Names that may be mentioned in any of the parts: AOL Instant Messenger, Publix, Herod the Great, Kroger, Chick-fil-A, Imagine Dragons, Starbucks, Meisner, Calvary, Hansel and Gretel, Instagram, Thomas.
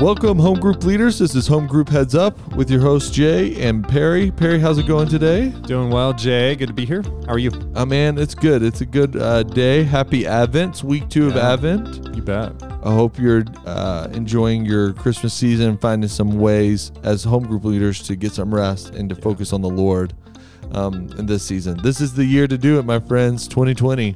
Welcome, home group leaders. This is Home Group Heads Up with your hosts, Jay and Perry. Perry, how's it going today? Doing well, Jay. Good to be here. How are you? Oh, man, it's good. It's a good day. Happy Advent. It's week two of Advent. You bet. I hope you're enjoying your Christmas season and finding some ways as home group leaders to get some rest and to focus on the Lord in this season. This is the year to do it, my friends, 2020.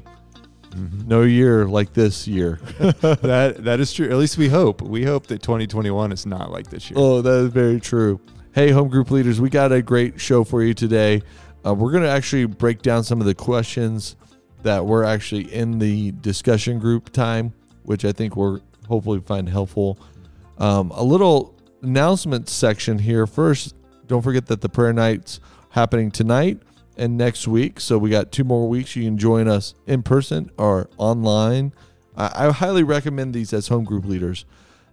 Mm-hmm. No year like this year. That is true. At least we hope. We hope that 2021 is not like this year. Oh, that is very true. Hey, home group leaders, we got a great show for you today. We're going to actually break down some of the questions that were actually in the discussion group time, which I think we'll hopefully find helpful. A little announcement section here. First, don't forget that the prayer night's happening tonight and next week. So we got 2 more weeks. You can join us in person or online. I highly recommend these as home group leaders.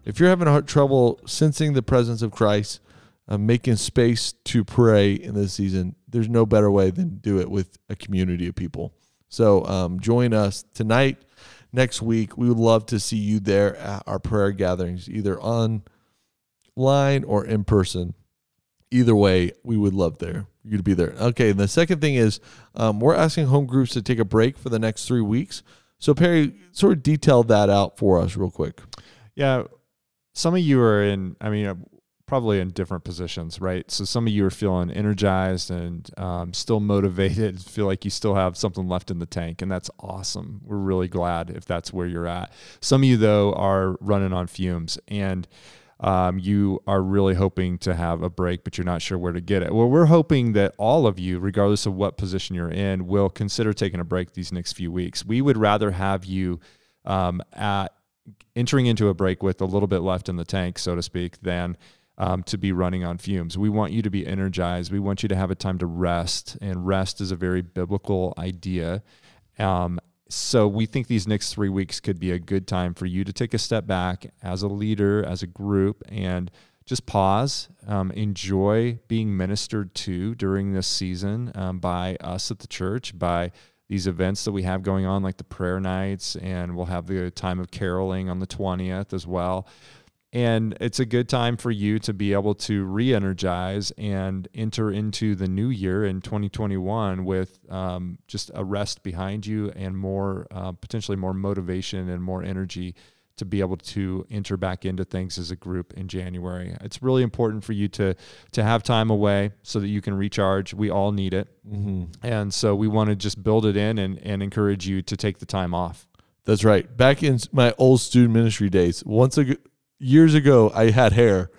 If you're having trouble sensing the presence of Christ, making space to pray in this season, there's no better way than do it with a community of people. So join us tonight, next week. We would love to see you there at our prayer gatherings, either online or in person. Either way, we would love you to be there. Okay, and the second thing is we're asking home groups to take a break for the next 3 weeks. So, Perry, sort of detail that out for us real quick. Yeah, some of you are probably in different positions, right? So some of you are feeling energized and still motivated, feel like you still have something left in the tank, and that's awesome. We're really glad if that's where you're at. Some of you, though, are running on fumes, and you are really hoping to have a break, but you're not sure where to get it. Well, we're hoping that all of you, regardless of what position you're in, will consider taking a break these next few weeks. We would rather have you entering into a break with a little bit left in the tank, so to speak, than to be running on fumes. We want you to be energized. We want you to have a time to rest, and rest is a very biblical idea. So we think these next 3 weeks could be a good time for you to take a step back as a leader, as a group, and just pause, enjoy being ministered to during this season by us at the church, by these events that we have going on, like the prayer nights, and we'll have the time of caroling on the 20th as well. And it's a good time for you to be able to re-energize and enter into the new year in 2021 with just a rest behind you and more, potentially more motivation and more energy to be able to enter back into things as a group in January. It's really important for you to have time away so that you can recharge. We all need it. Mm-hmm. And so we want to just build it in and encourage you to take the time off. That's right. Back in my old student ministry days, years ago, I had hair.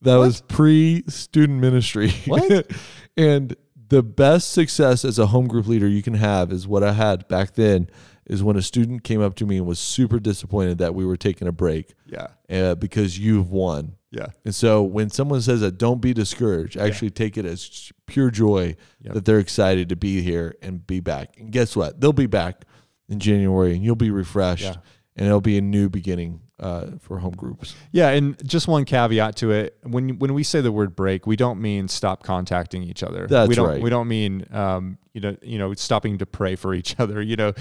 That was pre-student ministry. What? And the best success as a home group leader you can have is what I had back then, is when a student came up to me and was super disappointed that we were taking a break. Yeah. Because you've won. Yeah. And so when someone says that, don't be discouraged. Actually take it as pure joy that they're excited to be here and be back. And guess what? They'll be back in January, and you'll be refreshed, and it'll be a new beginning for home groups. Yeah, and just one caveat to it. When we say the word break, we don't mean stop contacting each other. We don't mean stopping to pray for each other.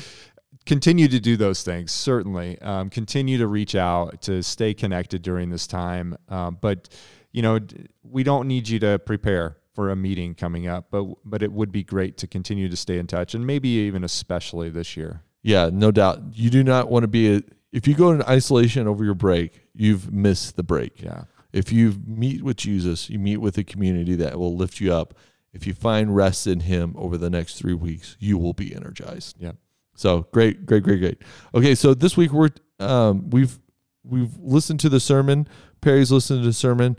Continue to do those things, certainly. Continue to reach out, to stay connected during this time. But, we don't need you to prepare for a meeting coming up, but it would be great to continue to stay in touch, and maybe even especially this year. Yeah, no doubt. You do not want to be if you go in isolation over your break, you've missed the break. Yeah. If you meet with Jesus, you meet with a community that will lift you up. If you find rest in him over the next 3 weeks, you will be energized. Yeah. So great. Okay, so this week we've listened to the sermon. Perry's listened to the sermon.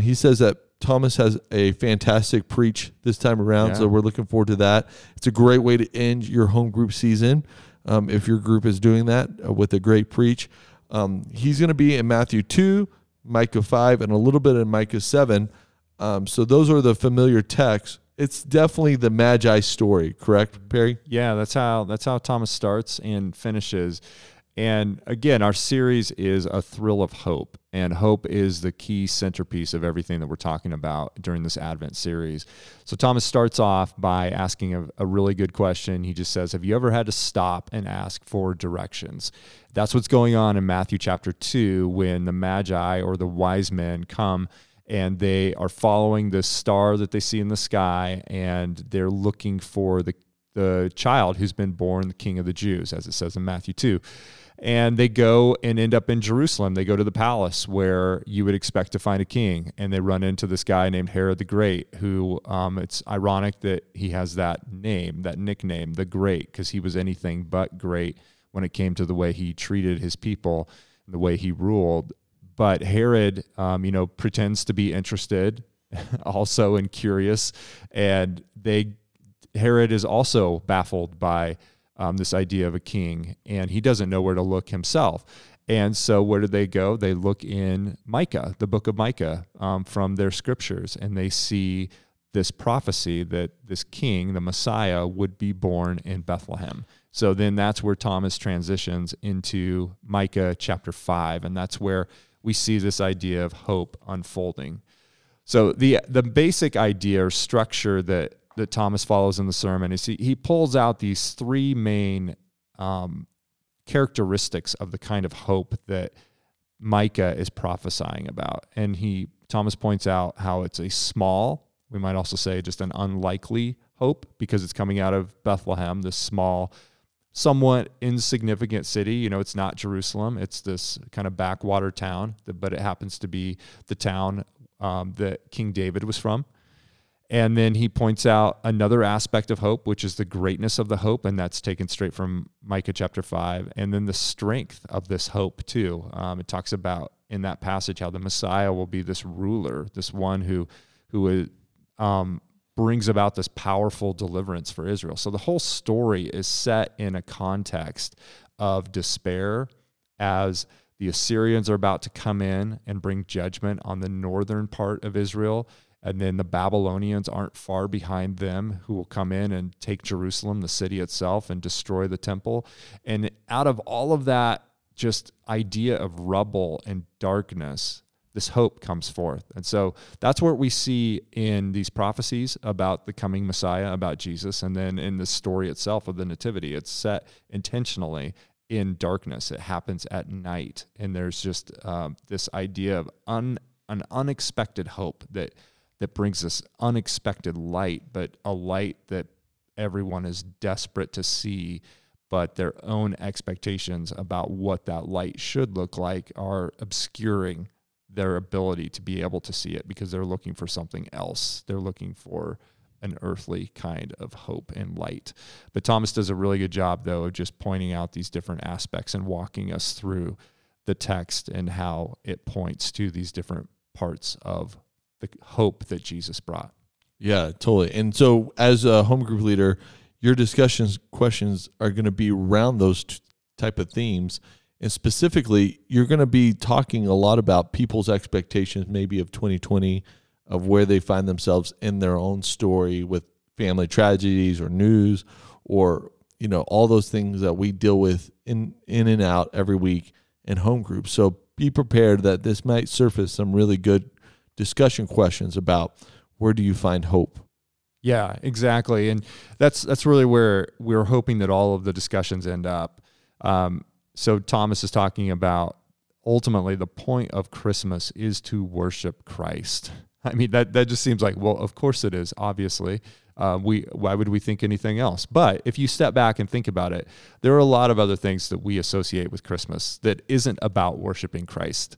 He says that Thomas has a fantastic preach this time around, so we're looking forward to that. It's a great way to end your home group season. If your group is doing that with a great preach. He's going to be in Matthew 2, Micah 5, and a little bit in Micah 7. So those are the familiar texts. It's definitely the Magi story, correct, Perry? Yeah, that's how Thomas starts and finishes. And again, our series is A Thrill of Hope, and hope is the key centerpiece of everything that we're talking about during this Advent series. So Thomas starts off by asking a really good question. He just says, have you ever had to stop and ask for directions? That's what's going on in Matthew chapter 2 when the Magi, or the wise men, come and they are following this star that they see in the sky, and they're looking for the child who's been born, the King of the Jews, as it says in Matthew 2. And they go and end up in Jerusalem. They go to the palace where you would expect to find a king, and they run into this guy named Herod the Great, who it's ironic that he has that name, that nickname, the Great, because he was anything but great when it came to the way he treated his people and the way he ruled. But Herod, pretends to be interested also and curious, and Herod is also baffled by this idea of a king, and he doesn't know where to look himself. And so where do they go? They look in Micah, the book of Micah, from their scriptures, and they see this prophecy that this king, the Messiah, would be born in Bethlehem. So then that's where Thomas transitions into Micah chapter 5, and that's where we see this idea of hope unfolding. So the basic idea or structure that Thomas follows in the sermon is he pulls out these three main characteristics of the kind of hope that Micah is prophesying about. And Thomas points out how it's a small, we might also say just an unlikely hope, because it's coming out of Bethlehem, this small, somewhat insignificant city. It's not Jerusalem. It's this kind of backwater town, but it happens to be the town that King David was from. And then he points out another aspect of hope, which is the greatness of the hope, and that's taken straight from Micah chapter 5. And then the strength of this hope, too. It talks about in that passage how the Messiah will be this ruler, this one who brings about this powerful deliverance for Israel. So the whole story is set in a context of despair as the Assyrians are about to come in and bring judgment on the northern part of Israel. And then the Babylonians aren't far behind them, who will come in and take Jerusalem, the city itself, and destroy the temple. And out of all of that just idea of rubble and darkness, this hope comes forth. And so that's what we see in these prophecies about the coming Messiah, about Jesus, and then in the story itself of the Nativity. It's set intentionally in darkness. It happens at night. And there's just this idea of an unexpected hope that brings this unexpected light, but a light that everyone is desperate to see, but their own expectations about what that light should look like are obscuring their ability to be able to see it, because they're looking for something else. They're looking for an earthly kind of hope and light. But Thomas does a really good job, though, of just pointing out these different aspects and walking us through the text and how it points to these different parts of the hope that Jesus brought. Yeah, totally. And so as a home group leader, your questions are going to be around those type of themes. And specifically, you're going to be talking a lot about people's expectations, maybe of 2020, of where they find themselves in their own story with family tragedies or news, or, all those things that we deal with in and out every week in home groups. So be prepared that this might surface some really good discussion questions about where do you find hope? Yeah, exactly. And that's really where we're hoping that all of the discussions end up. So Thomas is talking about ultimately the point of Christmas is to worship Christ. I mean, that just seems like, well, of course it is, obviously. Why would we think anything else? But if you step back and think about it, there are a lot of other things that we associate with Christmas that isn't about worshiping Christ.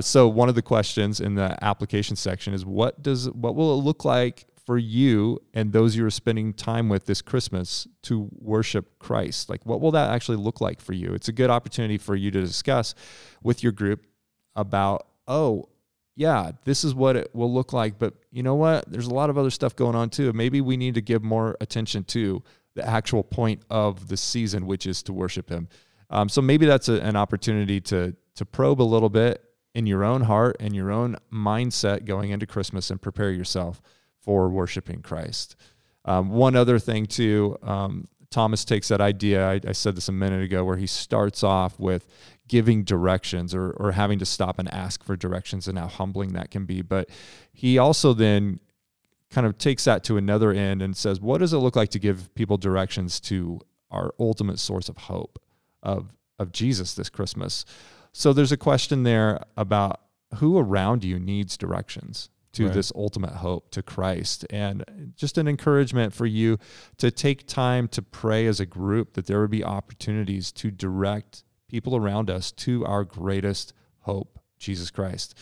So one of the questions in the application section is, what will it look like for you and those you're spending time with this Christmas to worship Christ? Like, what will that actually look like for you? It's a good opportunity for you to discuss with your group about, oh, yeah, this is what it will look like, but you know what? There's a lot of other stuff going on too. Maybe we need to give more attention to the actual point of the season, which is to worship him. So maybe that's an opportunity to probe a little bit in your own heart and your own mindset going into Christmas, and prepare yourself for worshiping Christ. One other thing too, Thomas takes that idea, I said this a minute ago, where he starts off with giving directions or having to stop and ask for directions and how humbling that can be. But he also then kind of takes that to another end and says, what does it look like to give people directions to our ultimate source of hope of Jesus this Christmas? So there's a question there about who around you needs directions to this ultimate hope, to Christ, and just an encouragement for you to take time to pray as a group that there would be opportunities to direct people around us to our greatest hope, Jesus Christ.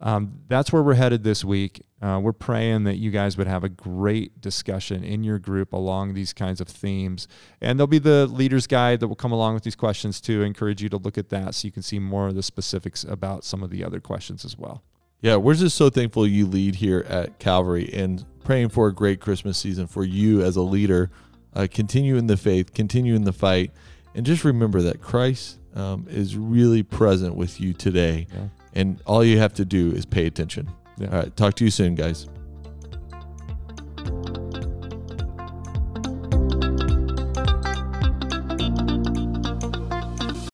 That's where we're headed this week. We're praying that you guys would have a great discussion in your group along these kinds of themes. And there'll be the leader's guide that will come along with these questions too. I encourage you to look at that so you can see more of the specifics about some of the other questions as well. Yeah, we're just so thankful you lead here at Calvary and praying for a great Christmas season for you as a leader. Continue in the faith, continue in the fight, and just remember that Christ is really present with you today. Yeah. And all you have to do is pay attention. Yeah. All right. Talk to you soon, guys.